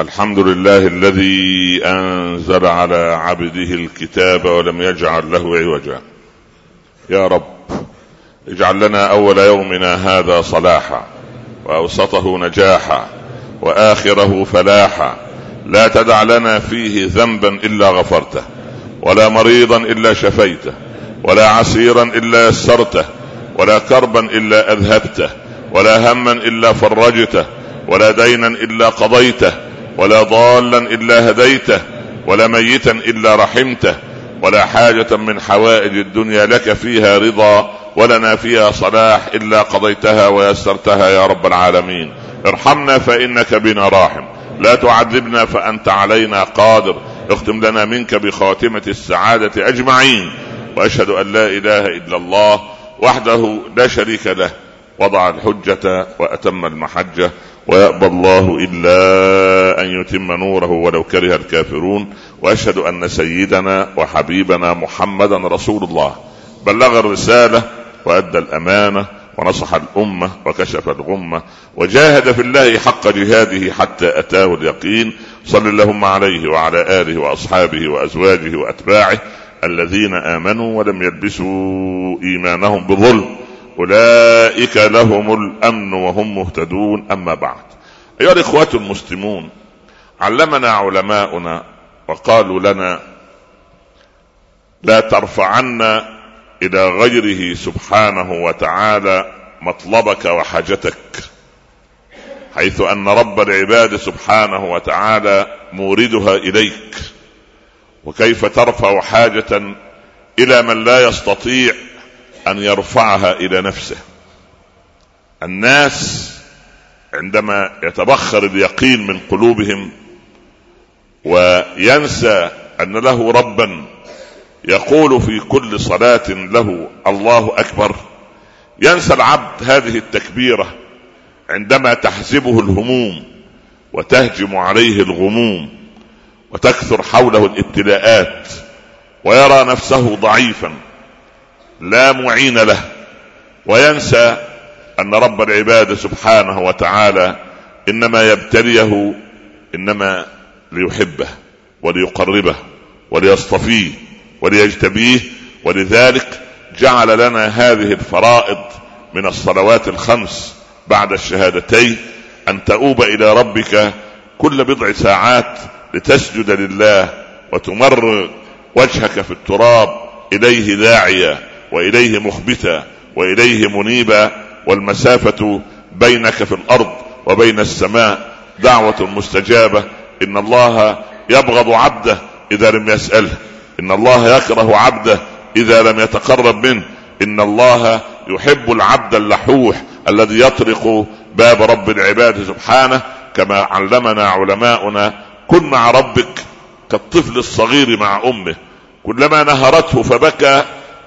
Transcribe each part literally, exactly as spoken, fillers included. الحمد لله الذي أنزل على عبده الكتاب ولم يجعل له عوجا. يا رب اجعل لنا أول يومنا هذا صلاحا، وأوسطه نجاحا، وآخره فلاحا. لا تدع لنا فيه ذنبا إلا غفرته، ولا مريضا إلا شفيته، ولا عسيرا إلا يسرته، ولا كربا إلا أذهبته، ولا هما إلا فرجته، ولا دينا إلا قضيته، ولا ضالا إلا هديته، ولا ميتا إلا رحمته، ولا حاجة من حوائج الدنيا لك فيها رضا ولنا فيها صلاح إلا قضيتها ويسرتها يا رب العالمين. ارحمنا فإنك بنا راحم، لا تعذبنا فأنت علينا قادر. اختم لنا منك بخاتمة السعادة أجمعين. وأشهد أن لا إله إلا الله وحده لا شريك له، وضع الحجة وأتم المحجة، ويأبى الله إلا أن يتم نوره ولو كره الكافرون. وأشهد أن سيدنا وحبيبنا محمدا رسول الله بلغ الرسالة وأدى الأمانة ونصح الأمة وكشف الغمة وجاهد في الله حق جهاده حتى أتاه اليقين. صل اللهم عليه وعلى آله وأصحابه وأزواجه وأتباعه الذين آمنوا ولم يلبسوا إيمانهم بالظلم، أولئك لهم الأمن وهم مهتدون. أما بعد، أيها الإخوة المسلمون، علمنا علماؤنا وقالوا لنا: لا ترفعن إلى غيره سبحانه وتعالى مطلبك وحاجتك، حيث أن رب العباد سبحانه وتعالى موردها إليك. وكيف ترفع حاجة إلى من لا يستطيع أن يرفعها إلى نفسه؟ الناس عندما يتبخر اليقين من قلوبهم وينسى أن له ربا يقول في كل صلاة له الله أكبر، ينسى العبد هذه التكبيرة عندما تحزبه الهموم وتهجم عليه الغموم وتكثر حوله الابتلاءات، ويرى نفسه ضعيفا لا معين له، وينسى أن رب العباد سبحانه وتعالى إنما يبتليه إنما ليحبه وليقربه وليصطفيه وليجتبيه. ولذلك جعل لنا هذه الفرائض من الصلوات الخمس بعد الشهادتين أن تؤوب إلى ربك كل بضع ساعات لتسجد لله وتمر وجهك في التراب إليه داعية وإليه مخبتا وإليه منيبا، والمسافة بينك في الأرض وبين السماء دعوة مستجابة. إن الله يبغض عبده إذا لم يسأله، إن الله يكره عبده إذا لم يتقرب منه، إن الله يحب العبد اللحوح الذي يطرق باب رب العباد سبحانه. كما علمنا علماؤنا: كن مع ربك كالطفل الصغير مع أمه، كلما نهرته فبكى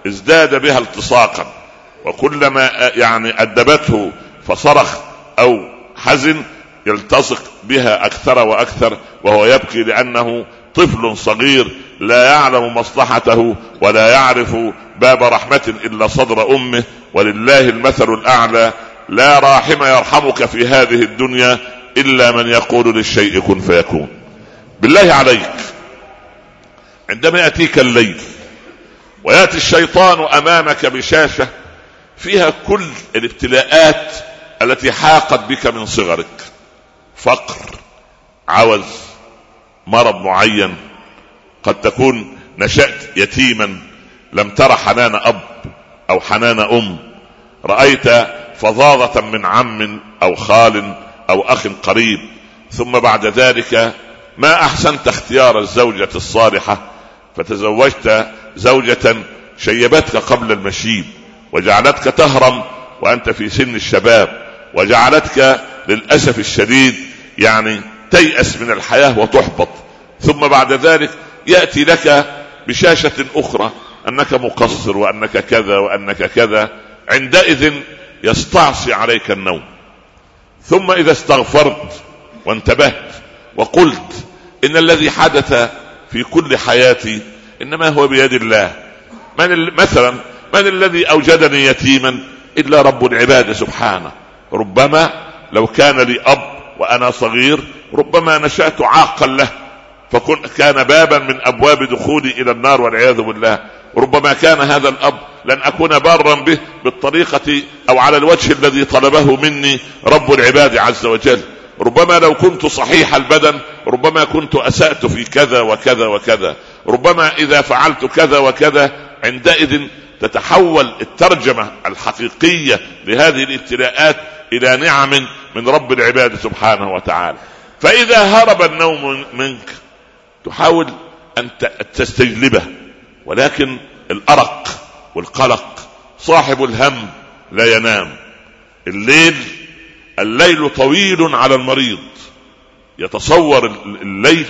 ازداد بها التصاقا، وكلما يعني أدبته فصرخ أو حزن يلتصق بها أكثر وأكثر وهو يبكي، لأنه طفل صغير لا يعلم مصلحته ولا يعرف باب رحمة إلا صدر أمه. ولله المثل الأعلى: لا راحم يرحمك في هذه الدنيا إلا من يقول للشيء كن فيكون. بالله عليك، عندما يأتيك الليل ويأتي الشيطان أمامك بشاشة فيها كل الابتلاءات التي حاقت بك من صغرك: فقر، عوز، مرض معين، قد تكون نشأت يتيما لم ترى حنان أب أو حنان أم، رأيت فظاظة من عم أو خال أو أخ قريب، ثم بعد ذلك ما أحسنت اختيار الزوجة الصالحة فتزوجت زوجة شيبتك قبل المشيب وجعلتك تهرم وأنت في سن الشباب، وجعلتك للأسف الشديد يعني تيأس من الحياة وتحبط. ثم بعد ذلك يأتي لك بشاشة أخرى أنك مقصر وأنك كذا وأنك كذا. عندئذ يستعصي عليك النوم. ثم إذا استغفرت وانتبهت وقلت: إن الذي حدث في كل حياتي إنما هو بيد الله، من مثلا من الذي أوجدني يتيما إلا رب العباد سبحانه، ربما لو كان لي أب وأنا صغير ربما نشأت عاقا له فكان بابا من أبواب دخولي إلى النار والعياذ بالله. ربما كان هذا الأب لن أكون بارا به بالطريقة أو على الوجه الذي طلبه مني رب العباد عز وجل. ربما لو كنت صحيح البدن ربما كنت أسأت في كذا وكذا وكذا. ربما إذا فعلت كذا وكذا. عندئذ تتحول الترجمة الحقيقية لهذه الابتلاءات إلى نعم من رب العباد سبحانه وتعالى. فإذا هرب النوم منك تحاول أن تستجلبه، ولكن الأرق والقلق صاحب الهم لا ينام. الليل الليل طويل على المريض. يتصور الليل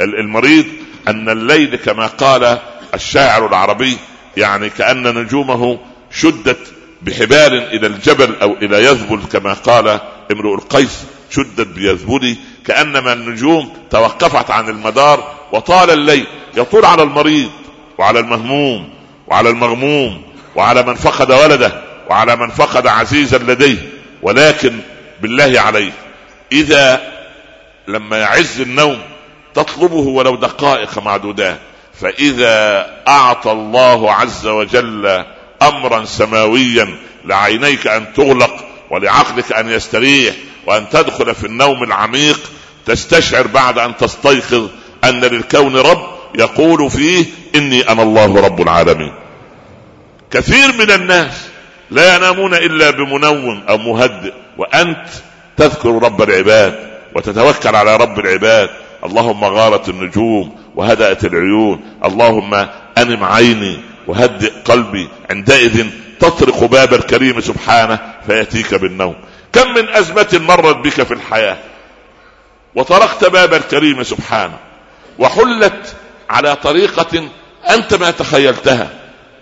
المريض أن الليل كما قال الشاعر العربي يعني كأن نجومه شدت بحبال إلى الجبل أو إلى يذبل، كما قال امرؤ القيس شدت بيذبلي، كأنما النجوم توقفت عن المدار وطال الليل. يطول على المريض وعلى المهموم وعلى المغموم وعلى من فقد ولده وعلى من فقد عزيزا لديه. ولكن بالله عليه إذا لما يعز النوم تطلبه ولو دقائق معدودات، فإذا أعطى الله عز وجل أمرا سماويا لعينيك أن تغلق ولعقلك أن يستريح وأن تدخل في النوم العميق، تستشعر بعد أن تستيقظ أن للكون رب يقول فيه إني أنا الله رب العالمين. كثير من الناس لا ينامون إلا بمنوم أو مهدئ، وأنت تذكر رب العباد وتتوكل على رب العباد. اللهم غارت النجوم وهدأت العيون، اللهم أنم عيني وهدئ قلبي. عندئذ تطرق باب الكريم سبحانه فيأتيك بالنوم. كم من أزمة مرت بك في الحياة وطرقت باب الكريم سبحانه وحلت على طريقة أنت ما تخيلتها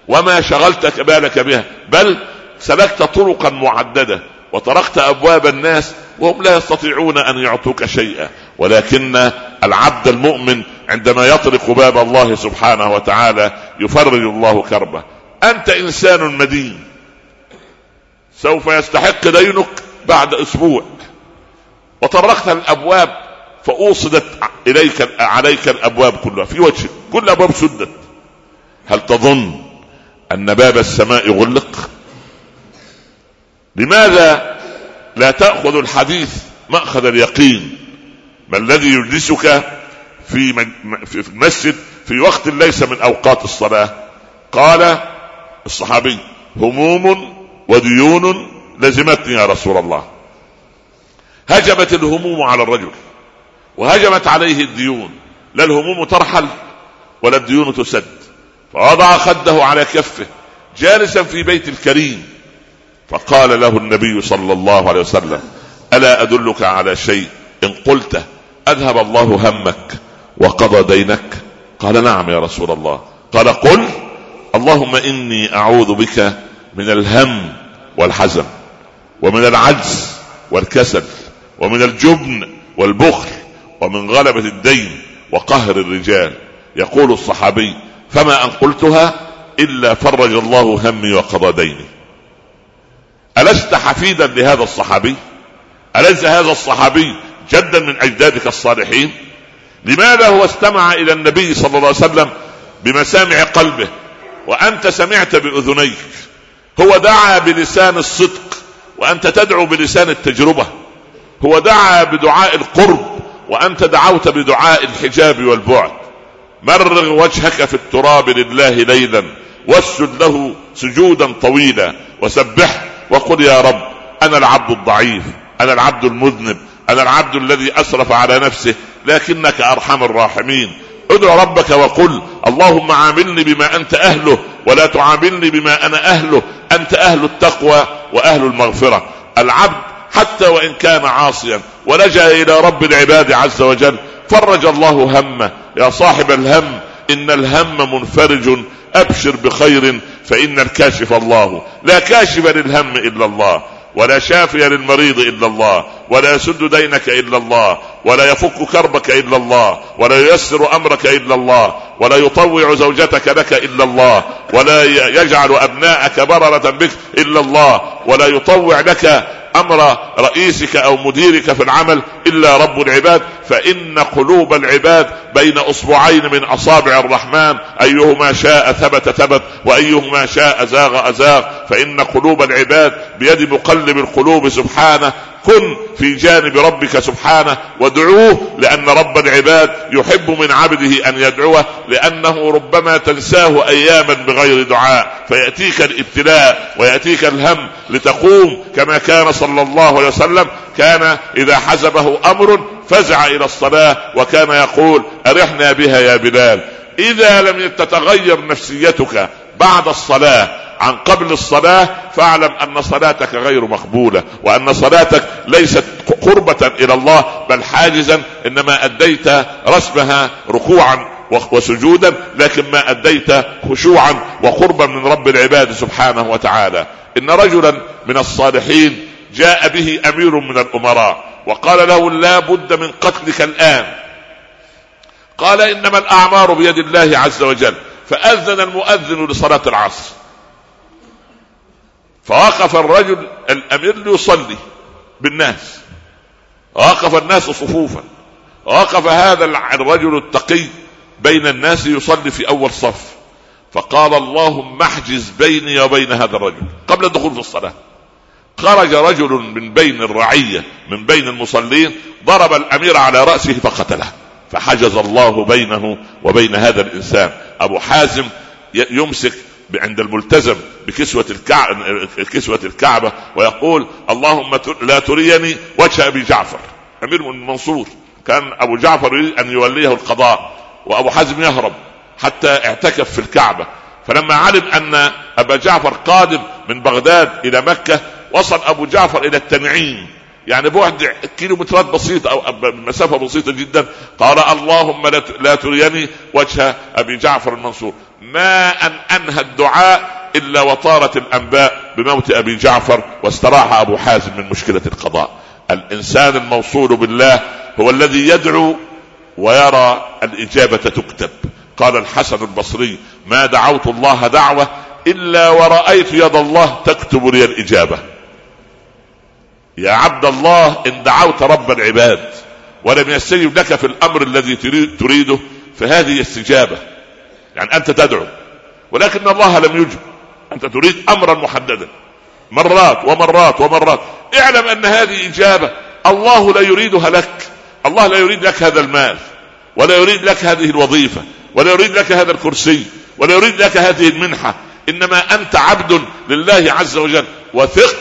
وما شغلت بالك بها، بل سلكت طرقا معددة وطرقت أبواب الناس وهم لا يستطيعون أن يعطوك شيئا. ولكن العبد المؤمن عندما يطرق باب الله سبحانه وتعالى يفرج الله كربه. أنت إنسان مدين، سوف يستحق دينك بعد أسبوع، وطرقت الأبواب فأوصدت إليك عليك الأبواب كلها في وجهك، كل أبواب سدت. هل تظن أن باب السماء غلق؟ لماذا لا تأخذ الحديث مأخذ اليقين؟ ما الذي يجلسك في المسجد في وقت ليس من أوقات الصلاة؟ قال الصحابي هموم وديون لزمتني يا رسول الله. هجمت الهموم على الرجل وهجمت عليه الديون، لا الهموم ترحل ولا الديون تسد. فوضع خده على كفه جالسا في بيت الكريم، فقال له النبي صلى الله عليه وسلم ألا أدلك على شيء إن قلته أذهب الله همك وقضى دينك؟ قال نعم يا رسول الله. قال قل اللهم إني أعوذ بك من الهم والحزن ومن العجز والكسل ومن الجبن والبخل ومن غلبة الدين وقهر الرجال. يقول الصحابي فما أن قلتها إلا فرج الله همي وقضى ديني. ألست حفيدا لهذا الصحابي؟ أليس هذا الصحابي جدا من أجدادك الصالحين؟ لماذا هو استمع إلى النبي صلى الله عليه وسلم بمسامع قلبه وأنت سمعت بأذنيك؟ هو دعا بلسان الصدق وأنت تدعو بلسان التجربة. هو دعا بدعاء القرب وأنت دعوت بدعاء الحجاب والبعد. مرغ وجهك في التراب لله ليلا واسجد له سجودا طويلا وسبح وقل يا رب أنا العبد الضعيف، أنا العبد المذنب، أنا العبد الذي أسرف على نفسه لكنك أرحم الراحمين. ادع ربك وقل اللهم عاملني بما أنت أهله ولا تعاملني بما أنا أهله، أنت أهل التقوى وأهل المغفرة. العبد حتى وإن كان عاصيا ولجأ إلى رب العباد عز وجل فرج الله همه. يا صاحب الهم إن الهم منفرج أبشر بخير فإن الكاشف الله. لا كاشف للهم إلا الله، ولا شافي للمريض إلا الله، ولا يسد دينك إلا الله، ولا يفك كربك إلا الله، ولا ييسر أمرك إلا الله، ولا يطوع زوجتك لك إلا الله، ولا يجعل أبناءك بررة بك إلا الله، ولا يطوع لك امر رئيسك او مديرك في العمل الا رب العباد، فان قلوب العباد بين اصبعين من اصابع الرحمن، ايهما شاء ثبت ثبت وايهما شاء زاغ ازاغ، فان قلوب العباد بيد مقلب القلوب سبحانه. كن في جانب ربك سبحانه وادعوه، لأن رب العباد يحب من عبده أن يدعوه، لأنه ربما تنساه أياما بغير دعاء، فيأتيك الابتلاء ويأتيك الهم لتقوم، كما كان صلى الله عليه وسلم كان إذا حزبه أمر فزع إلى الصلاة وكان يقول: أرحنا بها يا بلال. إذا لم تتغير نفسيتك بعد الصلاة عن قبل الصلاة فاعلم أن صلاتك غير مقبولة، وأن صلاتك ليست قربة إلى الله بل حاجزا، إنما أديت رسمها ركوعا وسجودا، لكن ما أديت خشوعا وقربا من رب العباد سبحانه وتعالى. إن رجلا من الصالحين جاء به أمير من الأمراء وقال له: لا بد من قتلك الآن. قال: إنما الأعمار بيد الله عز وجل. فأذن المؤذن لصلاة العصر، فوقف الرجل الأمير ليصلي بالناس، وقف الناس صفوفا، وقف هذا الرجل التقي بين الناس يصلي في أول صف، فقال: اللهم احجز بيني وبين هذا الرجل قبل الدخول في الصلاة. خرج رجل من بين الرعية من بين المصلين، ضرب الأمير على رأسه فقتله، فحجز الله بينه وبين هذا الإنسان. أبو حازم يمسك عند الملتزم بكسوة الكعبة, الكعبة ويقول: اللهم لا تريني وجه أبي جعفر، أمير من المنصور، كان أبو جعفر يريد أن يوليه القضاء، وأبو حازم يهرب حتى اعتكف في الكعبة. فلما علم أن أبا جعفر قادم من بغداد إلى مكة، وصل أبو جعفر إلى التنعيم، يعني بعد كيلومترات بسيطة أو مسافة بسيطة جدا. قال: اللهم لا تريني وجه أبي جعفر المنصور. ما أن أنهى الدعاء إلا وطارت الأنباء بموت أبي جعفر، واستراح أبو حازم من مشكلة القضاء. الإنسان الموصول بالله هو الذي يدعو ويرى الإجابة تكتب. قال الحسن البصري: ما دعوت الله دعوة إلا ورأيت يد الله تكتب لي الإجابة. يا عبد الله، إن دعوت رب العباد ولم يستجب لك في الأمر الذي تريده فهذه استجابة، يعني أنت تدعو ولكن الله لم يجب، أنت تريد أمرا محددا مرات ومرات ومرات. اعلم أن هذه إجابة، الله لا يريدها لك، الله لا يريد لك هذا المال، ولا يريد لك هذه الوظيفة، ولا يريد لك هذا الكرسي، ولا يريد لك هذه المنحة، إنما أنت عبد لله عز وجل. وثق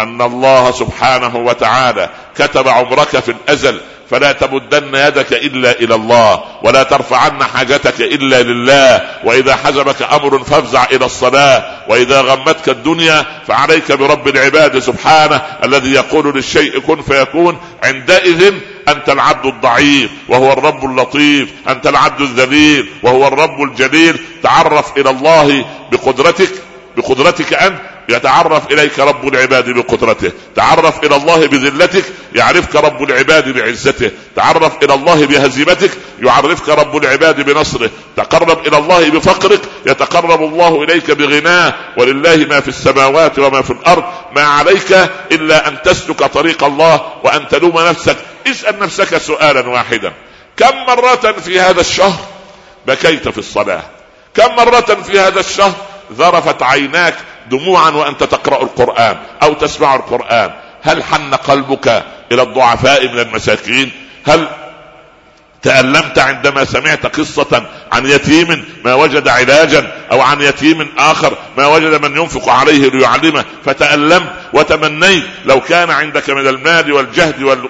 أن الله سبحانه وتعالى كتب عمرك في الأزل، فلا تمدن يدك إلا إلى الله، ولا ترفعن حاجتك إلا لله، وإذا حزبك أمر فافزع إلى الصلاة، وإذا غمتك الدنيا فعليك برب العباد سبحانه الذي يقول للشيء كن فيكون. عندئذ أنت العبد الضعيف وهو الرب اللطيف، أنت العبد الذليل وهو الرب الجليل. تعرف إلى الله بقدرتك بقدرتك أنت، يتعرف إليك رب العباد بقدرته. تعرف إلى الله بذلتك، يعرفك رب العباد بعزته. تعرف إلى الله بهزيمتك، يعرفك رب العباد بنصره. تقرب إلى الله بفقرك، يتقرب الله إليك بغناه. ولله ما في السماوات وما في الأرض، ما عليك إلا أن تسلك طريق الله وأن تلوم نفسك. اسأل نفسك سؤالا واحدا: كم مرة في هذا الشهر بكيت في الصلاة؟ كم مرة في هذا الشهر ذرفت عيناك دموعا وأنت تقرأ القرآن أو تسمع القرآن؟ هل حن قلبك إلى الضعفاء من المساكين؟ هل تألمت عندما سمعت قصة عن يتيم ما وجد علاجا، أو عن يتيم آخر ما وجد من ينفق عليه ليعلمه، فتألمت وتمنيت لو كان عندك من المال والجهد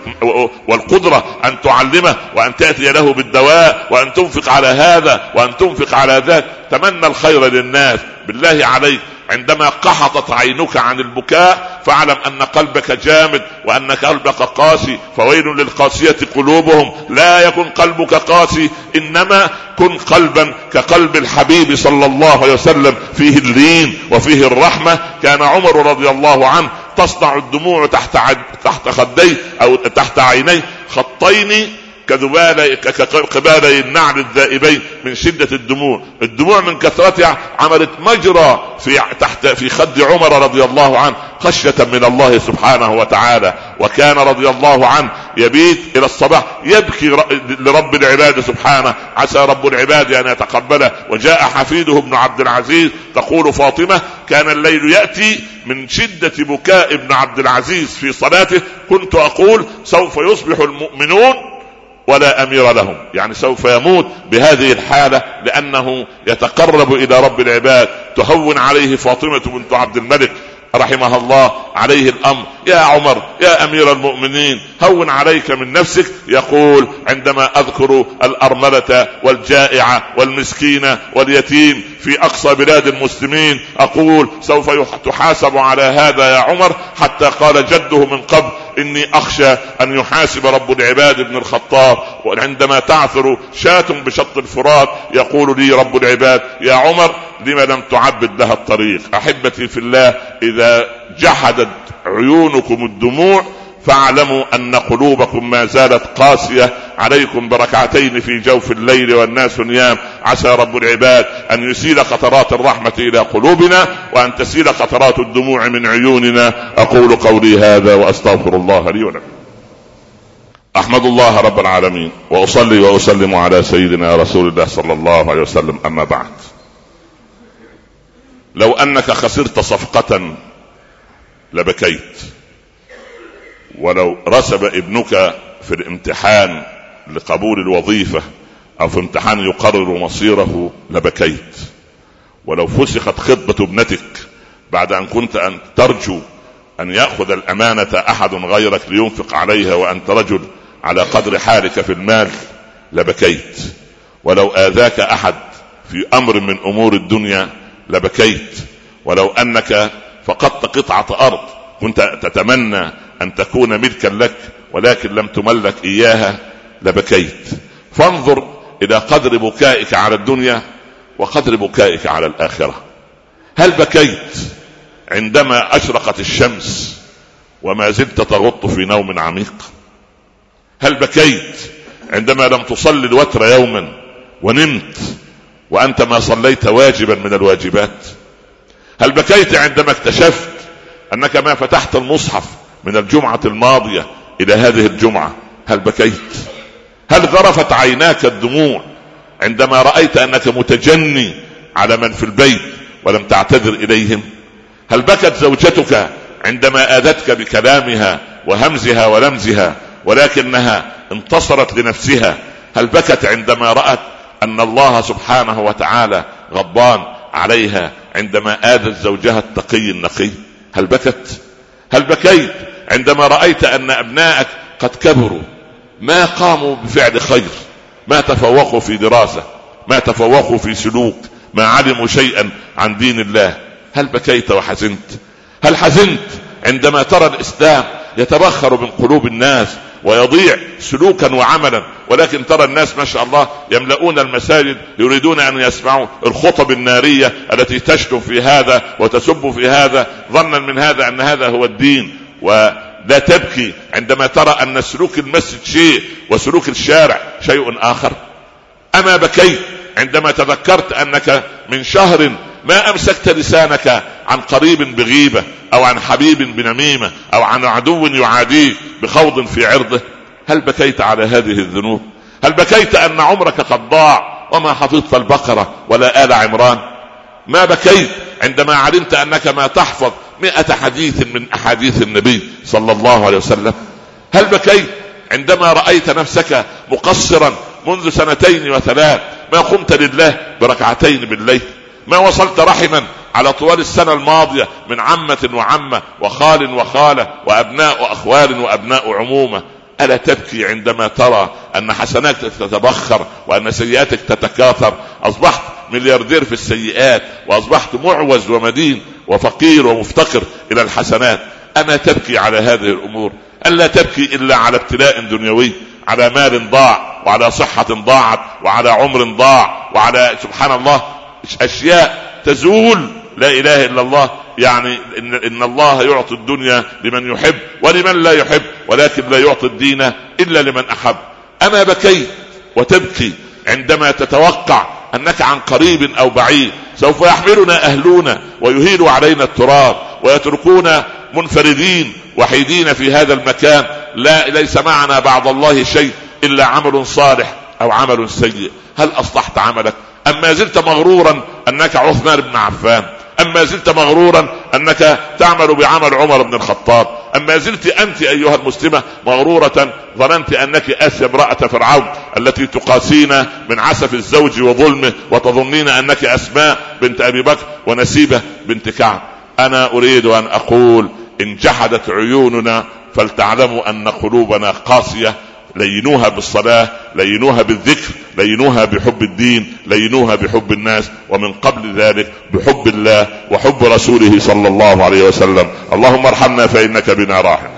والقدرة أن تعلمه، وأن تأتي له بالدواء، وأن تنفق على هذا وأن تنفق على ذاك؟ تمنى الخير للناس. بالله عليك، عندما قحطت عينك عن البكاء فاعلم أن قلبك جامد وأن قلبك قاسي. فويل للقاسية قلوبهم، لا يكن قلبك قاسي، إنما كن قلبا كقلب الحبيب صلى الله عليه وسلم، فيه اللين وفيه الرحمة. كان عمر رضي الله عنه تصنع الدموع تحت, تحت خديه أو تحت عينيه خطين كذباني كقبالي النعل الذائبين من شدة الدموع. الدموع من كثرتها عملت مجرى في تحت في خد عمر رضي الله عنه خشية من الله سبحانه وتعالى. وكان رضي الله عنه يبيت إلى الصباح يبكي لرب العباد سبحانه عسى رب العباد أن يتقبله. وجاء حفيده ابن عبد العزيز تقول فاطمة كان الليل يأتي من شدة بكاء ابن عبد العزيز في صلاته كنت أقول سوف يصبح المؤمنون ولا أمير لهم، يعني سوف يموت بهذه الحالة لأنه يتقرب إلى رب العباد. تهون عليه فاطمة بنت عبد الملك رحمها الله عليه الأمر يا عمر يا أمير المؤمنين هون عليك من نفسك. يقول عندما أذكر الأرملة والجائعة والمسكينة واليتيم في أقصى بلاد المسلمين أقول سوف تحاسب على هذا يا عمر. حتى قال جده من قبل إني أخشى أن يحاسب رب العباد ابن الخطاب. وعندما تعثر شاة بشط الفرات يقول لي رب العباد يا عمر لما لم تعبد لها الطريق. أحبتي في الله إذا جحدت عيونكم الدموع فاعلموا أن قلوبكم ما زالت قاسية. عليكم بركعتين في جوف الليل والناس نيام عسى رب العباد أن يسيل قطرات الرحمة إلى قلوبنا وأن تسيل قطرات الدموع من عيوننا. أقول قولي هذا وأستغفر الله لي ولكم. أحمد الله رب العالمين وأصلي وأسلم على سيدنا رسول الله صلى الله عليه وسلم. أما بعد، لو أنك خسرت صفقة لبكيت، ولو رسب ابنك في الامتحان لقبول الوظيفة أو في امتحان يقرر مصيره لبكيت، ولو فسخت خطبة ابنتك بعد أن كنت أن ترجو أن يأخذ الأمانة أحد غيرك لينفق عليها وأنت رجل على قدر حالك في المال لبكيت، ولو آذاك أحد في أمر من أمور الدنيا لبكيت، ولو أنك فقدت قطعة أرض كنت تتمنى أن تكون ملكا لك ولكن لم تملك إياها لبكيت. فانظر إلى قدر بكائك على الدنيا وقدر بكائك على الآخرة. هل بكيت عندما أشرقت الشمس وما زلت تغط في نوم عميق؟ هل بكيت عندما لم تصلي الوتر يوما ونمت وأنت ما صليت واجبا من الواجبات؟ هل بكيت عندما اكتشفت أنك ما فتحت المصحف من الجمعة الماضية إلى هذه الجمعة؟ هل بكيت؟ هل ذرفت عيناك الدموع عندما رأيت أنك متجني على من في البيت ولم تعتذر إليهم؟ هل بكت زوجتك عندما آذتك بكلامها وهمزها ولمزها ولكنها انتصرت لنفسها؟ هل بكت عندما رأت أن الله سبحانه وتعالى غضبان عليها عندما آذت زوجها التقي النقي؟ هل بكت؟ هل بكيت عندما رأيت أن أبنائك قد كبروا ما قاموا بفعل خير، ما تفوقوا في دراسة، ما تفوقوا في سلوك، ما علموا شيئا عن دين الله؟ هل بكيت وحزنت؟ هل حزنت عندما ترى الإسلام يتبخر من قلوب الناس ويضيع سلوكا وعملا، ولكن ترى الناس ما شاء الله يملؤون المساجد يريدون أن يسمعوا الخطب النارية التي تشتم في هذا وتسب في هذا ظنا من هذا أن هذا هو الدين؟ ولا تبكي عندما ترى أن سلوك المسجد شيء وسلوك الشارع شيء آخر. أما بكيت عندما تذكرت أنك من شهر ما أمسكت لسانك عن قريب بغيبة أو عن حبيب بنميمة أو عن عدو يعاديك بخوض في عرضه؟ هل بكيت على هذه الذنوب؟ هل بكيت أن عمرك قد ضاع وما حفظت البقرة ولا آل عمران؟ ما بكيت عندما علمت أنك ما تحفظ مئة حديث من أحاديث النبي صلى الله عليه وسلم؟ هل بكيت عندما رأيت نفسك مقصرا منذ سنتين وثلاث ما قمت لله بركعتين بالليل؟ ما وصلت رحما على طوال السنة الماضية من عمة وعمة وخال وخالة وأبناء وأخوال وأبناء عمومة؟ ألا تبكي عندما ترى أن حسناتك تتبخر وأن سيئاتك تتكاثر؟ أصبحت ملياردير في السيئات وأصبحت معوز ومدين وفقير ومفتقر إلى الحسنات. أما تبكي على هذه الأمور؟ ألا تبكي إلا على ابتلاء دنيوي، على مال ضاع وعلى صحة ضاعت وعلى عمر ضاع وعلى سبحان الله أشياء تزول. لا إله إلا الله، يعني إن, إن الله يعطي الدنيا لمن يحب ولمن لا يحب، ولكن لا يعطي الدين إلا لمن أحب. أما بكيت وتبكي عندما تتوقع أنك عن قريب أو بعيد سوف يحملنا أهلنا ويهيل علينا التراب ويتركونا منفردين وحيدين في هذا المكان، لا ليس معنا بعد الله شيء إلا عمل صالح أو عمل سيء. هل أصلحت عملك؟ أما زلت مغرورا أنك عثمان بن عفان؟ أما زلت مغرورا أنك تعمل بعمل عمر بن الخطاب؟ أما زلت أنت أيها المسلمة مغرورة ظننت أنك أسيا امرأة فرعون التي تقاسين من عسف الزوج وظلمه وتظنين أنك أسماء بنت أبي بكر ونسيبة بنت كعب؟ أنا أريد أن أقول إن جحدت عيوننا فلتعلموا أن قلوبنا قاسية، لينوها بالصلاة، لينوها بالذكر، لينوها بحب الدين، لينوها بحب الناس، ومن قبل ذلك بحب الله وحب رسوله صلى الله عليه وسلم. اللهم ارحمنا فإنك بنا راحم،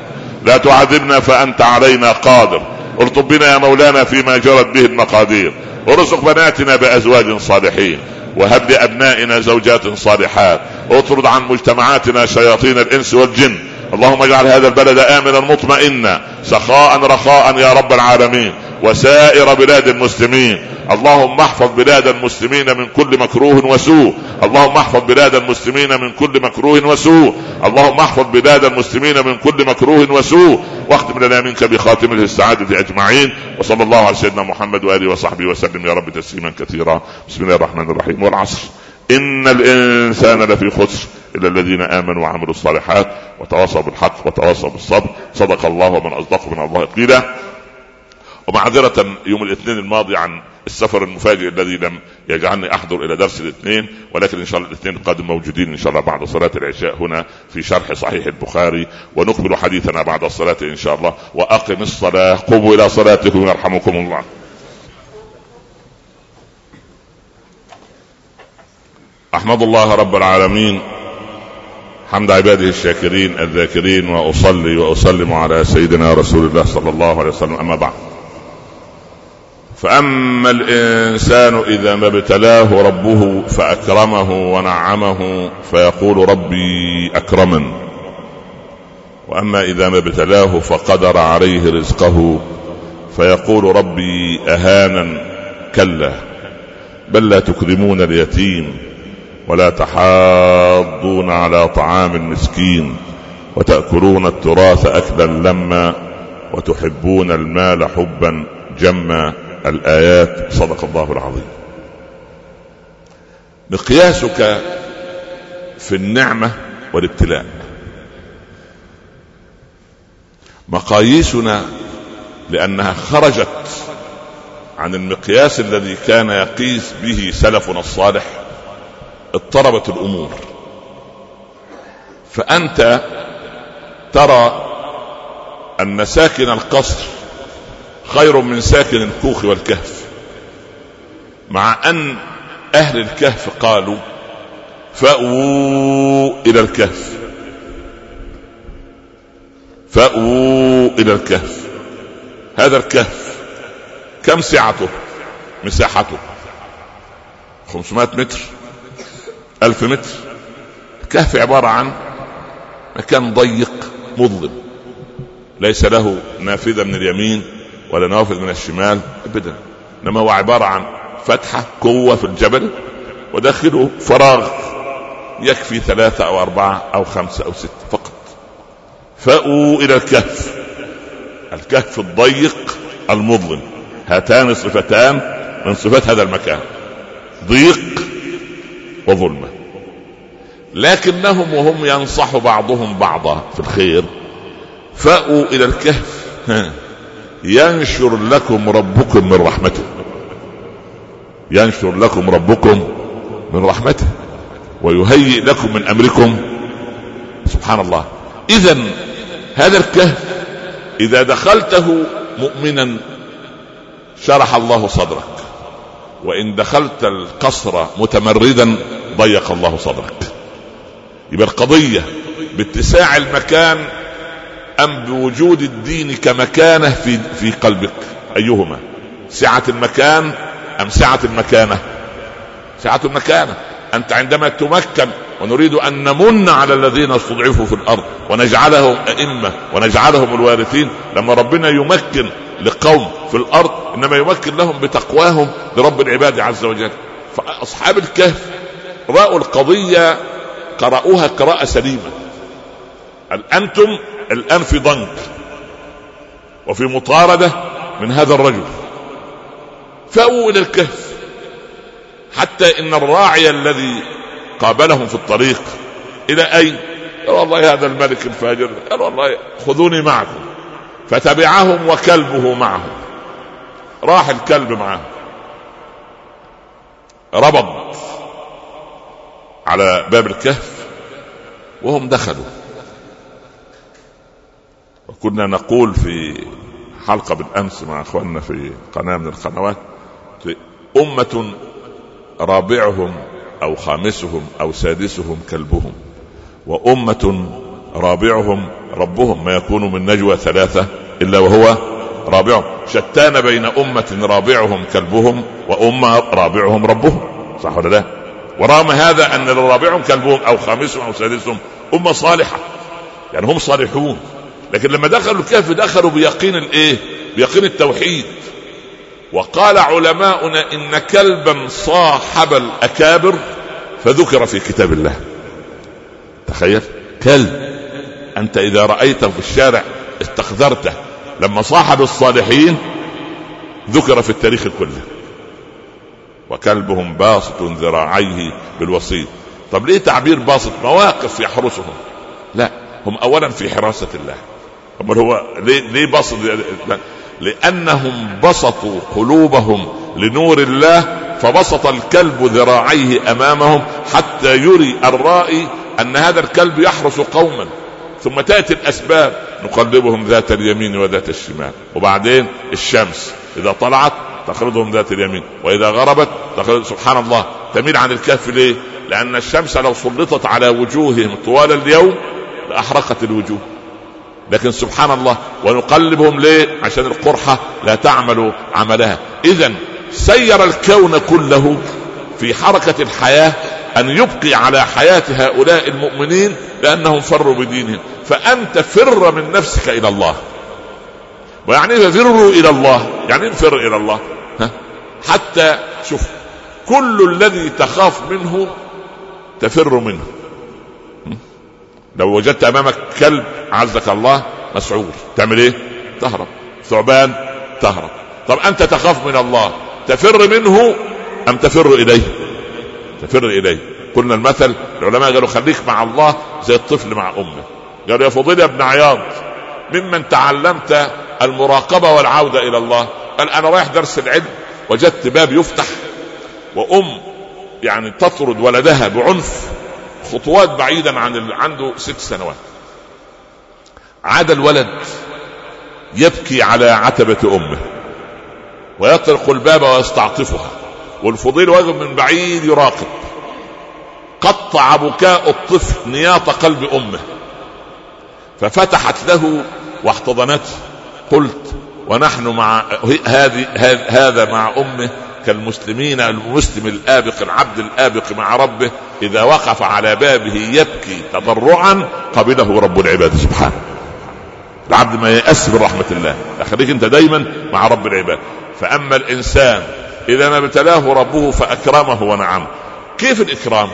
لا تعذبنا فأنت علينا قادر، ارطب بنا يا مولانا فيما جرت به المقادير، وارزق بناتنا بأزواج صالحين، وهب لأبنائنا زوجات صالحات، واطرد عن مجتمعاتنا شياطين الإنس والجن. اللهم اجعل هذا البلد آمنا مطمئنا سخاء رخاء يا رب العالمين، وسائر بلاد المسلمين. اللهم احفظ بلاد المسلمين من كل مكروه وسوء، اللهم احفظ بلاد المسلمين من كل مكروه وسوء، اللهم احفظ بلاد المسلمين من كل مكروه وسوء، واختم لنا منك بخاتمه السعادة أجمعين. وصلى الله على سيدنا محمد وآله وصحبه وسلم يا رب تسليما كثيرا. بسم الله الرحمن الرحيم. والعصر إن الإنسان لفي خسر إلا الذين آمنوا وعملوا الصالحات وتواصوا بالحق وتواصوا بالصبر. صدق الله ومن أصدق من الله قيلا. ومعذرة يوم الاثنين الماضي عن السفر المفاجئ الذي لم يجعلني أحضر إلى درس الاثنين، ولكن إن شاء الله الاثنين القادم موجودين إن شاء الله بعد صلاة العشاء هنا في شرح صحيح البخاري، ونكمل حديثنا بعد الصلاة إن شاء الله. وأقم الصلاة، قوموا إلى صلاتكم يرحمكم الله. أحمد الله رب العالمين حمد عباده الشاكرين الذاكرين، وأصلي وأسلم على سيدنا رسول الله صلى الله عليه وسلم. أما بعد، فأما الإنسان إذا ما ابتلاه ربه فأكرمه ونعمه فيقول ربي أكرمن، وأما إذا ما ابتلاه فقدر عليه رزقه فيقول ربي أهانن. كلا بل لا تكرمون اليتيم ولا تحاضون على طعام المسكين وتأكلون التراث أكلا لما وتحبون المال حبا جما. الآيات. صدق الله العظيم. مقياسك في النعمة والابتلاء. مقاييسنا لأنها خرجت عن المقياس الذي كان يقيس به سلفنا الصالح اضطربت الأمور، فأنت ترى أن ساكن القصر خير من ساكن الكوخ والكهف، مع أن أهل الكهف قالوا فأووا إلى الكهف، فأووا إلى الكهف. هذا الكهف كم سعته مساحته؟ خمسمائة متر، ألف متر. الكهف عبارة عن مكان ضيق مظلم ليس له نافذة من اليمين ولا نافذة من الشمال أبدا، إنما هو عبارة عن فتحة قوة في الجبل وداخله فراغ يكفي ثلاثة أو أربعة أو خمسة أو ستة فقط. فأووا إلى الكهف، الكهف الضيق المظلم. هاتان صفتان من صفات هذا المكان، ضيق وظلمة. لكنهم وهم ينصح بعضهم بعضا في الخير فأووا إلى الكهف ينشر لكم ربكم من رحمته، ينشر لكم ربكم من رحمته ويهيئ لكم من أمركم. سبحان الله. إذن هذا الكهف إذا دخلته مؤمنا شرح الله صدرك، وإن دخلت القصر متمردا ضيق الله صدرك. يبقى القضية باتساع المكان أم بوجود الدين كمكانه في, في قلبك؟ أيهما؟ سعة المكان أم سعة المكانة؟ سعة المكانة. أنت عندما تمكن، ونريد أن نمن على الذين استضعفوا في الأرض ونجعلهم أئمة ونجعلهم الوارثين، لما ربنا يمكن لقوم في الأرض، إنما يمكن لهم بتقواهم لرب العباد عز وجل. فأصحاب الكهف رأوا القضية، قرأوها قراءة سليمة. أنتم الآن في ضنك وفي مطاردة من هذا الرجل، فأووا إلى الكهف، حتى إن الراعي الذي قابلهم في الطريق إلى أين؟ قال والله هذا الملك الفاجر، قال والله خذوني معكم. فتبعهم وكلبه معهم، راح الكلب معهم، ربط على باب الكهف وهم دخلوا. وكنا نقول في حلقة بالأمس مع أخواننا في قناة من القنوات، أمة رابعهم أو خامسهم أو سادسهم كلبهم، وأمة رابعهم ربهم، ما يكون من نجوى ثلاثة إلا وهو رابعهم. شتان بين أمة رابعهم كلبهم وأمة رابعهم ربهم، صح ولا لا؟ ورغم هذا أن رابعهم كلبهم أو خامسهم أو سادسهم أمة صالحة، يعني هم صالحون، لكن لما دخلوا الكهف دخلوا بيقين الايه؟ بيقين التوحيد. وقال علماؤنا إن كلبا صاحب الأكابر فذكر في كتاب الله. تخيل كلب، أنت إذا رأيته في الشارع استخذرته، لما صاحب الصالحين ذكر في التاريخ كله. وكلبهم باسط ذراعيه بالوسيط. طب ليه تعبير باسط؟ مواقف يحرسهم؟ لا، هم أولا في حراسة الله. أما هو ليه, ليه باسط؟ لأنهم بسطوا قلوبهم لنور الله، فبسط الكلب ذراعيه أمامهم حتى يري الرائي أن هذا الكلب يحرس قوما. ثم تأتي الأسباب، نقلبهم ذات اليمين وذات الشمال، وبعدين الشمس إذا طلعت تخرجهم ذات اليمين، وإذا غربت تخرج. سبحان الله، تميل عن الكهف ليه؟ لأن الشمس لو سلطت على وجوههم طوال اليوم لأحرقت الوجوه، لكن سبحان الله ونقلبهم ليه؟ عشان القرحة لا تعمل عملها. إذن سير الكون كله في حركة الحياة أن يبقي على حياة هؤلاء المؤمنين، لأنهم فروا بدينهم. فأنت فر من نفسك إلى الله. ويعني ففروا إلى الله، يعني فر إلى الله، ها؟ حتى شوف كل الذي تخاف منه تفر منه. لو وجدت أمامك كلب عزك الله مسعور، تعمل إيه؟ تهرب. ثعبان تهرب. طب أنت تخاف من الله، تفر منه أم تفر إليه؟ تفر إليه. قلنا المثل، العلماء قالوا خليك مع الله زي الطفل مع أمه. قالوا يا فضيل يا ابن عياض، ممن تعلمت المراقبة والعودة إلى الله؟ قال أنا رايح درس العلم، وجدت باب يفتح وأم يعني تطرد ولدها بعنف خطوات بعيدا عن اللي عنده ست سنوات. عاد الولد يبكي على عتبة أمه ويطرق الباب ويستعطفها، والفضيل واقف من بعيد يراقب. قطع بكاء الطفل نياط قلب أمه، ففتحت له واحتضنته. قلت ونحن مع هذه هذا مع أمه كالمسلمين، المسلم الآبق العبد الآبق مع ربه، إذا وقف على بابه يبكي تضرعا قبله رب العباد سبحانه. العبد ما يأس من رحمة الله، أخليك أنت دايما مع رب العباد. فأما الإنسان إذا ما ابتلاه ربه فأكرمه ونعمه. كيف الإكرام؟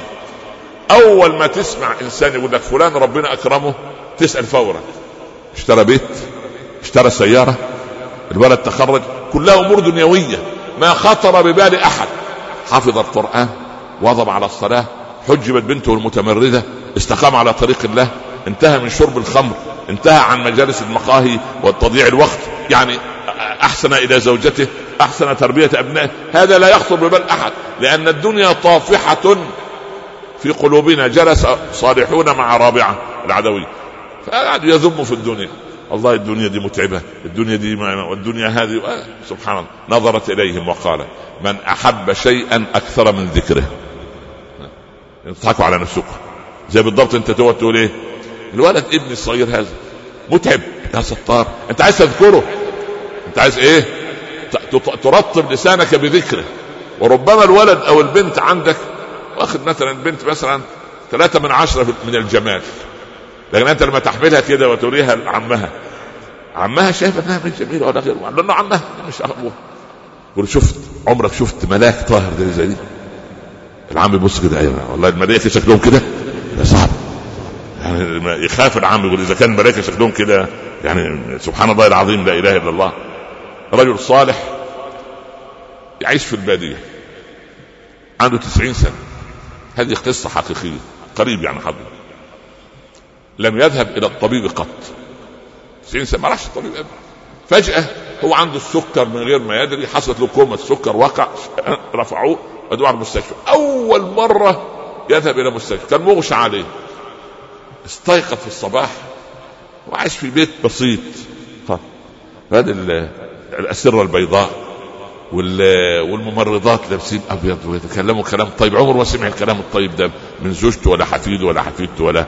أول ما تسمع إنسان يقول لك فلان ربنا أكرمه تسأل فورا، اشترى بيت، اشترى سيارة، الولد تخرج، كلها أمور دنيوية. ما خطر ببال أحد، حفظ القرآن، واظب على الصلاة، حجبت بنته المتمردة، استقام على طريق الله، انتهى من شرب الخمر، انتهى عن مجالس المقاهي والتضييع الوقت، يعني أحسن إلى زوجته، أحسن تربية أبنائه. هذا لا يخطر ببال أحد، لأن الدنيا طافحة في قلوبنا. جلس صالحون مع رابعة العدوي، فقعد يذم في الدنيا، الله الدنيا دي متعبة، الدنيا دي معنا، والدنيا هذه آه. سبحان الله، نظرت إليهم وقال من أحب شيئا أكثر من ذكره. يضحكوا على نفسكم زي بالضبط. أنت تقول تقول إيه؟ الولد ابني الصغير هذا متعب يا ستار، أنت عايز تذكره، أنت عايز إيه؟ ترطب لسانك بذكره. وربما الولد أو البنت عندك واخد مثلا البنت مثلا ثلاثة من عشرة من الجمال، لكن أنت لما تحملها كده وتريها لعمها عمها شايف انها بنت جميله ولا غيره، قال له عمها مش ابوها. يقول شفت عمرك شفت ملاك طاهر ده زي دي؟ العم يبص كده، ايوه والله الملائكه شكلهم كده ده صعب يعني، يخاف العم يقول اذا كان الملائكه شكلهم كده يعني سبحان الله العظيم لا اله الا الله. رجل صالح يعيش في الباديه، عنده تسعين سنه، هذه قصه حقيقيه قريب يعني حضر. لم يذهب الى الطبيب قط، تسعين سنه ما راحش الطبيب قبل. فجاه هو عنده السكر من غير ما يدري، حصلت له كومه السكر، وقع رفعوه ودوه على المستشفى. اول مره يذهب الى مستشفى، كان مغشى عليه. استيقظ في الصباح وعاش في بيت بسيط، هذا الاسره البيضاء والممرضات لابسين ابيض ويتكلموا كلام طيب، عمره ما سمع الكلام الطيب ده من زوجته ولا حفيده ولا حفيدته ولا.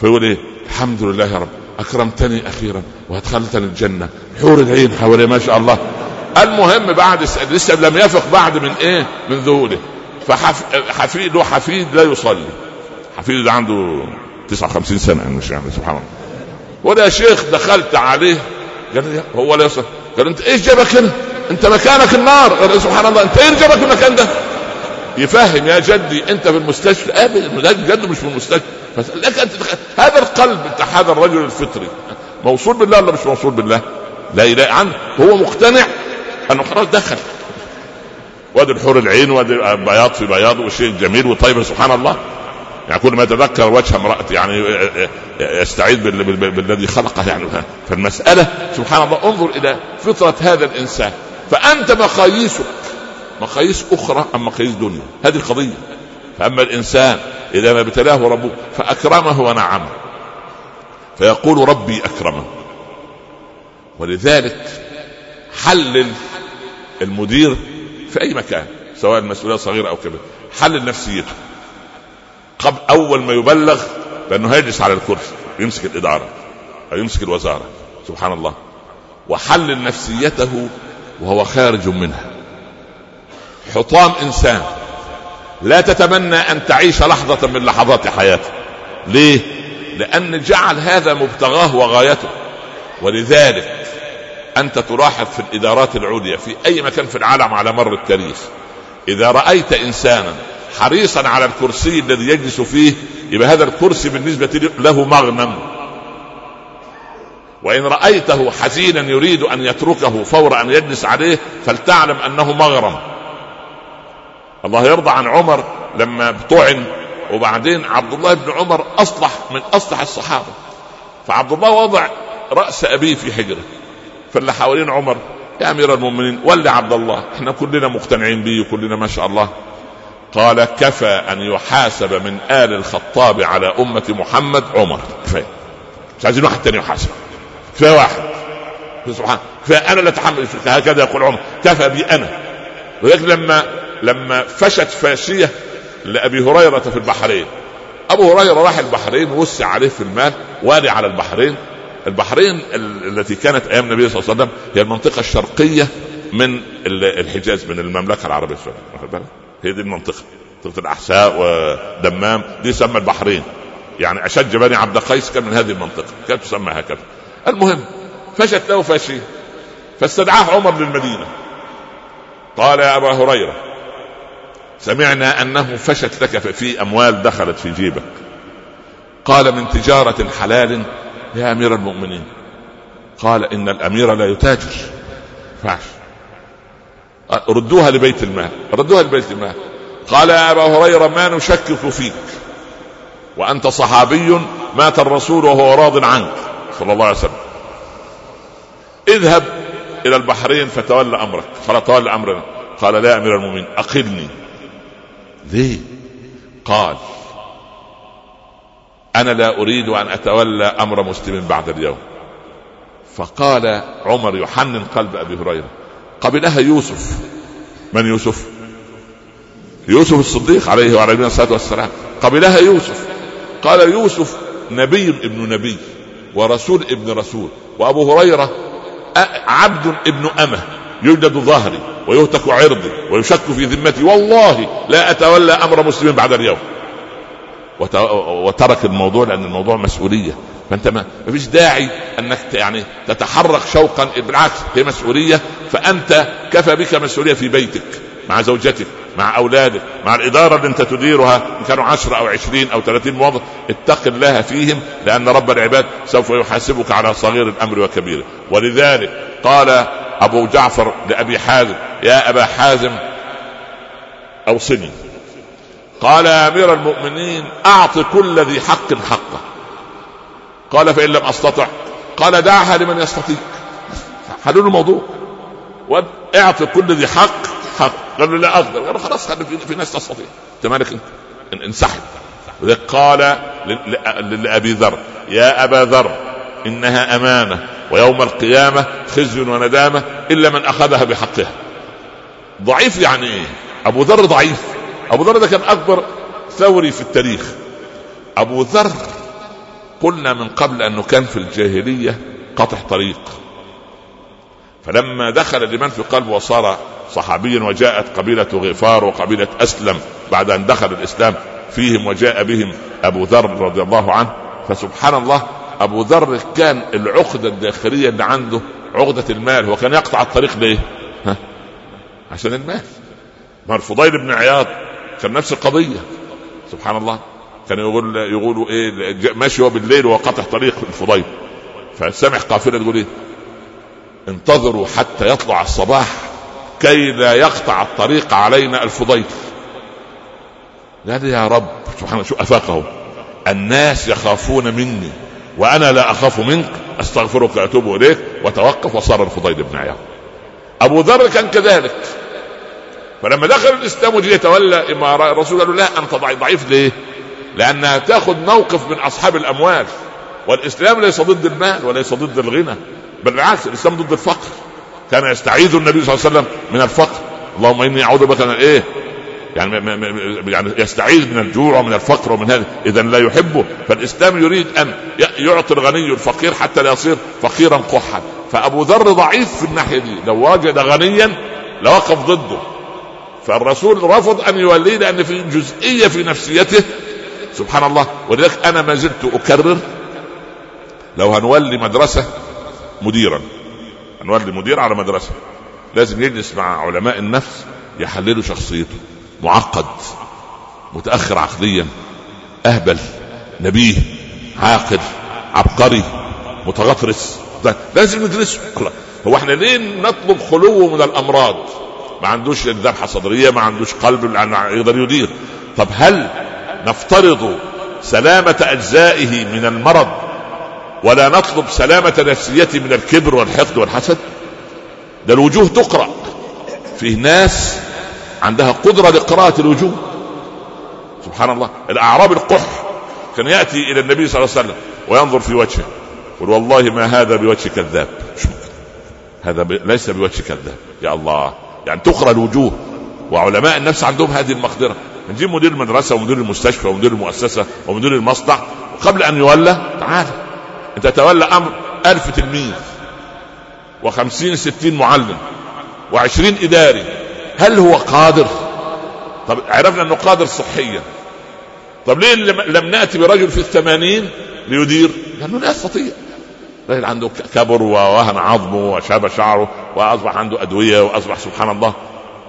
فيقول ايه؟ الحمد لله يا رب اكرمتني اخيرا وادخلتني الجنه، حور العين حوالي ما شاء الله. المهم بعد س... لسه لم يفق بعد من ايه من ذهوله. فحفيد له حفيد لا يصلي، حفيد اللي عنده تسعة وخمسين سنه يعني مش يعني سبحان الله. وده شيخ دخلت عليه قال هو لا يصلي، قال انت ايش جابك هنا؟ انت مكانك النار. قال سبحان الله انت ايه جابك المكان ده؟ يفهم يا جدي انت في المستشفى. اه جده مش في المستشفى. هذا القلب هذا الرجل الفطري موصول بالله ولا مش موصول بالله؟ لا يلاقي عنه، هو مقتنع انه خلاص دخل وادي الحور العين وادي بياض في بياض وشيء جميل وطيب سبحان الله. يعني كل ما يتذكر وجه امرأتي يعني يستعيد بالذي خلقه يعني. فالمسألة سبحان الله انظر الى فطرة هذا الانسان. فانت مقاييسك مقاييس اخرى اما مقاييس دنيا، هذه القضية. فاما الانسان اذا ما ابتلاه ربه فاكرمه ونعمه فيقول ربي اكرمه. ولذلك حلل المدير في اي مكان سواء المسؤولية صغيرة او كبيرة، حلل نفسيته قبل اول ما يبلغ، لانه هيجلس على الكرسي يمسك الاداره او يمسك الوزاره سبحان الله. وحلل نفسيته وهو خارج منها. حطام انسان لا تتمنى ان تعيش لحظه من لحظات حياته. ليه؟ لان جعل هذا مبتغاه وغايته. ولذلك انت تلاحظ في الادارات العليا في اي مكان في العالم على مر التاريخ، اذا رايت انسانا حريصا على الكرسي الذي يجلس فيه يبقى هذا الكرسي بالنسبة له مغنم. وإن رأيته حزينا يريد أن يتركه فور أن يجلس عليه فلتعلم أنه مغرم. الله يرضى عن عمر لما طعن، وبعدين عبد الله بن عمر أصلح من أصلح الصحابة، فعبد الله وضع رأس أبيه في حجرة، فاللي حوالين عمر يا أمير المؤمنين ولي عبد الله احنا كلنا مقتنعين به وكلنا ما شاء الله. قال كفى أن يحاسب من آل الخطاب على أمة محمد عمر، كفاية مش عايزين واحد تاني يحاسب، كفاية واحد سبحان كفاية أنا لا أتحمل. هكذا يقول عمر كفى بي أنا. ولكن لما لما فشت فاشية لأبي هريرة في البحرين، أبو هريرة راح البحرين ووسع عليه في المال، والي على البحرين. البحرين التي كانت أيام النبي صلى الله عليه وسلم هي المنطقة الشرقية من الحجاز من المملكة العربية السعودية، هي دي المنطقة منطقة الأحساء ودمام دي سمى البحرين، يعني أشج بني عبد قيس كان من هذه المنطقة كانت تسمى هكذا. المهم فشت له فاشية، فاستدعاه عمر للمدينة قال يا أبا هريرة سمعنا أنه فشت لك في أموال دخلت في جيبك. قال من تجارة حلال يا أمير المؤمنين. قال إن الأمير لا يتاجر فعش. ردوها لبيت المال ردوها لبيت المال. قال يا أبا هريرة ما نشكك فيك وأنت صحابي مات الرسول وهو راض عنك صلى الله عليه وسلم، اذهب إلى البحرين فتولى أمرك. قال تولى أمرنا. قال لا يا أمير المؤمنين أقلني. ليه؟ قال أنا لا أريد أن أتولى أمر مسلم بعد اليوم. فقال عمر يحنن قلب أبي هريرة. قبلها يوسف، من يوسف؟ يوسف الصديق عليه وعلى الصلاة والسلام. قبلها يوسف قال يوسف نبي ابن نبي ورسول ابن رسول، وأبو هريرة عبد ابن أمه يجلد ظهري ويهتك عرضي ويشك في ذمتي، والله لا أتولى أمر مسلم بعد اليوم. وترك الموضوع لأن الموضوع مسؤولية. فانت ما فيش داعي انك يعني تتحرك شوقا، بالعكس هي مسؤوليه، فانت كفى بك مسؤوليه في بيتك مع زوجتك مع اولادك مع الاداره اللي انت تديرها، ان كانوا عشرة او عشرين او ثلاثين موظف، اتق الله فيهم، لان رب العباد سوف يحاسبك على صغير الامر وكبيره. ولذلك قال ابو جعفر لابي حازم: يا ابا حازم اوصني. قال: يا امير المؤمنين اعط كل ذي حق حقه. قال: فان لم استطع؟ قال: دعها لمن يستطيع. حلول الموضوع، اعط كل ذي حق حق. قال له: لا اقدر. قال: خلاص، في ناس تستطيع، انت مالك، انت انسحب. قال لابي ذر: يا ابا ذر انها امانه، ويوم القيامه خزي وندامه الا من اخذها بحقها. ضعيف يعني ايه؟ ابو ذر ضعيف. ابو ذر ده كان اكبر ثوري في التاريخ. ابو ذر قلنا من قبل انه كان في الجاهليه قطع طريق، فلما دخل الايمان في قلبه وصار صحابيا، وجاءت قبيله غفار وقبيله اسلم بعد ان دخل الاسلام فيهم، وجاء بهم ابو ذر رضي الله عنه. فسبحان الله، ابو ذر كان العقده الداخليه اللي عنده عقده المال، وكان يقطع الطريق ليه؟ ها؟ عشان المال. مع الفضيل بن عياض كان نفس القضيه، سبحان الله، كان يقول يقولوا ايه، ماشي هو بالليل وقطع طريق الفضيل، فسمع قافله تقول ايه: انتظروا حتى يطلع الصباح كي لا يقطع الطريق علينا الفضيل. قال: يا رب سبحان الله، شو افاقهم، الناس يخافون مني وانا لا اخاف منك، استغفرك واتوب اليك. وتوقف وصار الفضيل بن عياض. ابو ذر كان كذلك، فلما دخل الاسلام وجي يتولى اماره الرسول قال له: لا، انت ضعيف. ليه؟ لانها تاخذ موقف من اصحاب الاموال، والاسلام ليس ضد المال وليس ضد الغنى، بل بالعكس الاسلام ضد الفقر. كان يستعيذ النبي صلى الله عليه وسلم من الفقر: اللهم اني اعوذ بك من ايه، يعني, يعني يستعيذ من الجوع ومن الفقر ومن هذا، اذا لا يحبه. فالاسلام يريد ان يعطي الغني الفقير حتى لا يصير فقيرا قحا. فابو ذر ضعيف في الناحيه دي، لو واجد غنيا لوقف ضده، فالرسول رفض ان يوليه لان في جزئيه في نفسيته، سبحان الله. ولذلك انا ما زلت اكرر، لو هنولي مدرسه مديرا، هنولي مدير على مدرسه، لازم يجلس مع علماء النفس يحللوا شخصيته. معقد، متاخر عقليا، اهبل، نبيه، عاقل، عبقري، متغطرس، لازم نجلسه. هو احنا ليه نطلب خلوه من الامراض؟ ما عندوش ذبحه صدريه، ما عندوش قلب يقدر يدير. طب هل نفترض سلامه اجزائه من المرض ولا نطلب سلامه نفسيته من الكبر والحقد والحسد؟ ده الوجوه تقرا، فيه ناس عندها قدره لقراءه الوجوه، سبحان الله. الاعراب القح كان ياتي الى النبي صلى الله عليه وسلم وينظر في وجهه يقول: والله ما هذا بوجه كذاب، هذا ليس بوجه كذاب. يا الله، يعني تقرأ الوجوه. وعلماء النفس عندهم هذه المقدرة. نجيب مدير المدرسة ومدير المستشفى ومدير المؤسسة ومدير المصنع، وقبل أن يولى تعال أنت تولى أمر ألف تلميذ وخمسين ستين معلم وعشرين إداري، هل هو قادر؟ طب عرفنا أنه قادر صحيا، طب ليه لم نأتي برجل في الثمانين ليدير؟ لأنه لا يستطيع، رجل عنده كبر ووهن عظمه وشاب شعره وأصبح عنده أدوية وأصبح سبحان الله.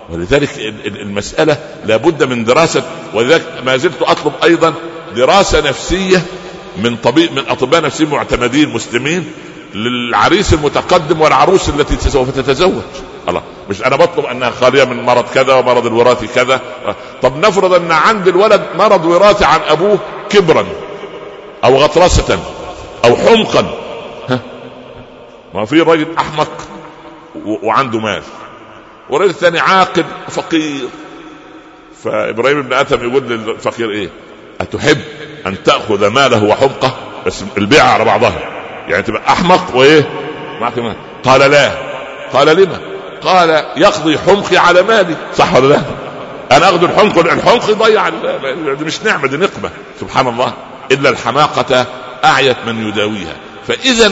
ولذلك المسألة لابد من دراسة. ولذلك ما زلت أطلب أيضا دراسة نفسية من طبيب من أطباء نفسيين معتمدين مسلمين للعريس المتقدم والعروس التي سوف تتزوج. الله، مش أنا بطلب أنها خالية من مرض كذا ومرض الوراثي كذا. طب نفرض أن عند الولد مرض وراثي عن أبوه، كبرا أو غطرسة أو حمقا. ما في رجل احمق وعنده مال، ورجل ثاني عاقل فقير. فابراهيم بن ادهم يقول للفقير ايه: اتحب ان تاخذ ماله وحمقه؟ بس البيعه على بعضها، يعني تبقى احمق وايه معك مال. قال: لا. قال: لما؟ قال: يقضي حمقي على مالي. صح ولا لا؟ انا اخذ الحمق، الحمق يضيع، مش نعمه، دي نقمه، سبحان الله. الا الحماقه اعيت من يداويها. فاذا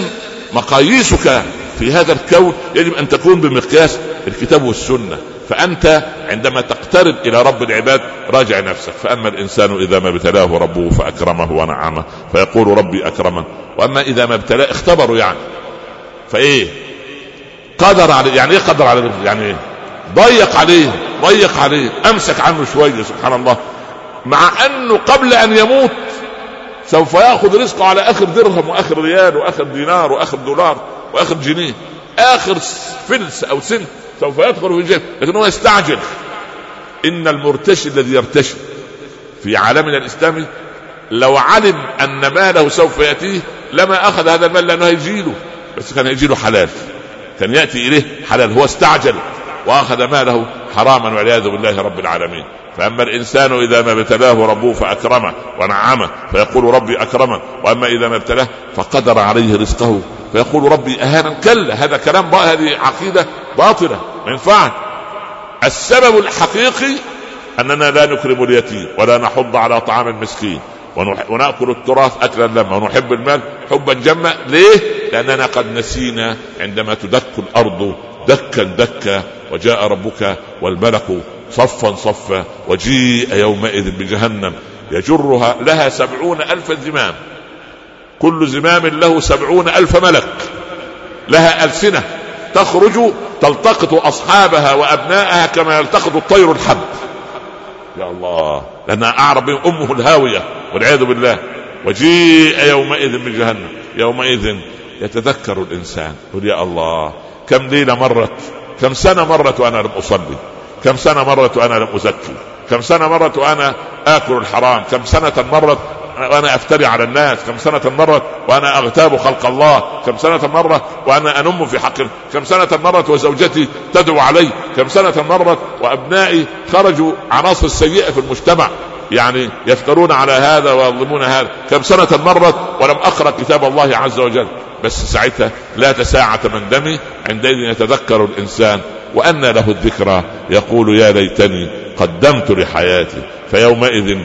مقاييسك في هذا الكون يجب أن تكون بمقياس الكتاب والسنة، فأنت عندما تقترب إلى رب العباد راجع نفسك. فأما الإنسان إذا ما ابتلاه ربه فأكرمه ونعمه فيقول ربي أكرمن. وأما إذا ما ابتلاه اختبره يعني فإيه قدر عليه. يعني إيه قدر عليه؟ يعني إيه؟ ضيق عليه ضيق عليه أمسك عنه شوية. سبحان الله، مع أنه قبل أن يموت سوف يأخذ رزقه على آخر درهم وآخر ريال وآخر دينار وآخر دولار وآخر جنيه، آخر فلس أو سنت سوف يدخل في الجنة، لكنه يستعجل. إن المرتشي الذي يرتشي في عالمنا الإسلامي لو علم أن ماله سوف يأتيه لما أخذ هذا المال، لأنه يجيله، بس كان يجيله حلال، كان يأتي إليه حلال، هو استعجل وأخذ ماله حراما والعياذ بالله رب العالمين. فأما الإنسان إذا ما ابتلاه ربه فأكرمه ونعمه فيقول ربي أكرمه. وأما إذا ما ابتلاه فقدر عليه رزقه فيقول ربي أهانا. كلا، هذا كلام بقى، هذه عقيدة باطلة ما ينفعش. السبب الحقيقي أننا لا نكرم اليتيم ولا نحض على طعام المسكين ونأكل التراث أكلا لما ونحب المال حبا جما. ليه؟ لأننا قد نسينا عندما تدك الأرض دكا دكا وجاء ربك والملك صفا صفا وجيء يومئذ بجهنم يجرها لها سبعون ألف زمام، كل زمام له سبعون ألف ملك، لها ألسنة تخرج تلتقط أصحابها وأبنائها كما يلتقط الطير الحب. يا الله، لأنها أعرب أمه الهاوية والعياذ بالله. وجيء يومئذ بجهنم، يومئذ يتذكر الإنسان يقول يا الله كم ليلة مرت، كم سنة مرت وأنا لم أصلي، كم سنة مرت وأنا لم أزكي، كم سنة مرت وأنا آكل الحرام، كم سنة مرت وأنا أفتري على الناس، كم سنة مرت وأنا أغتاب خلق الله، كم سنة مرت وأنا أنم في حقه، كم سنة مرت وزوجتي تدعو علي، كم سنة مرت وأبنائي خرجوا عناصر سيئة في المجتمع يعني يفترون على هذا ويظلمون هذا، كم سنة مرت ولم أقرأ كتاب الله عز وجل. بس ساعتها لا تساعة من دمي، عندئذ يتذكر الإنسان وأن له الذكرى يقول يا ليتني قدمت لحياتي. فيومئذ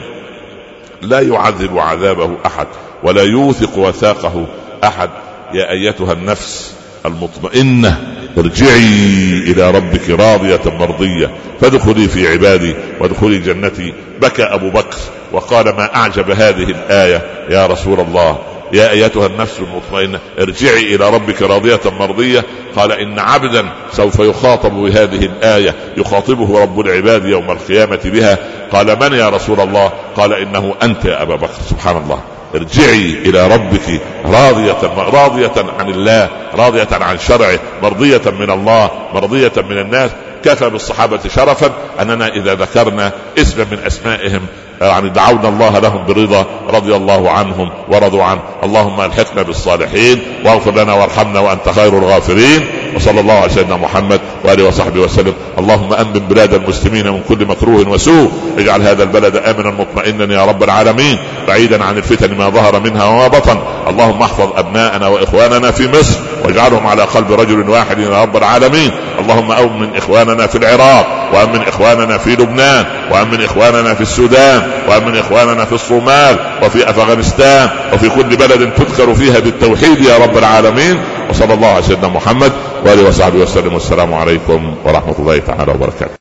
لا يعذب عذابه أحد ولا يوثق وثاقه أحد. يا أيتها النفس المطمئنة ارجعي إلى ربك راضية مرضية فادخلي في عبادي وادخلي جنتي. بكى أبو بكر وقال ما أعجب هذه الآية يا رسول الله. يا أيتها النفس المطمئنة ارجعي إلى ربك راضية مرضية. قال إن عبدا سوف يخاطب بهذه الآية يخاطبه رب العباد يوم القيامة بها. قال من يا رسول الله؟ قال إنه أنت يا أبا بكر. سبحان الله، ارجعي إلى ربك راضية راضية عن الله، راضية عن شرعه، مرضية من الله، مرضية من الناس. كفى بالصحابة شرفا أننا إذا ذكرنا اسما من أسمائهم يعني دعونا الله لهم برضا رضي الله عنهم ورضوا عنه. اللهم الحقنا بالصالحين واغفر لنا وارحمنا وأنت خير الغافرين. وصلى الله على سيدنا محمد وآله وصحبه وسلم. اللهم أمن بلاد المسلمين من كل مكروه وسوء، اجعل هذا البلد آمنا مطمئنا يا رب العالمين بعيدا عن الفتن ما ظهر منها وما بطن. اللهم احفظ أبناءنا وإخواننا في مصر واجعلهم على قلب رجل واحد يا رب العالمين. اللهم أمن إخواننا في العراق وأمن إخواننا في لبنان وأمن إخواننا في السودان وأمن إخواننا في الصومال وفي أفغانستان وفي كل بلد تذكر فيها بالتوحيد يا رب العالمين. وصلى الله على سيدنا محمد وآله وصحبه وسلم، والسلام عليكم ورحمة الله تعالى وبركاته.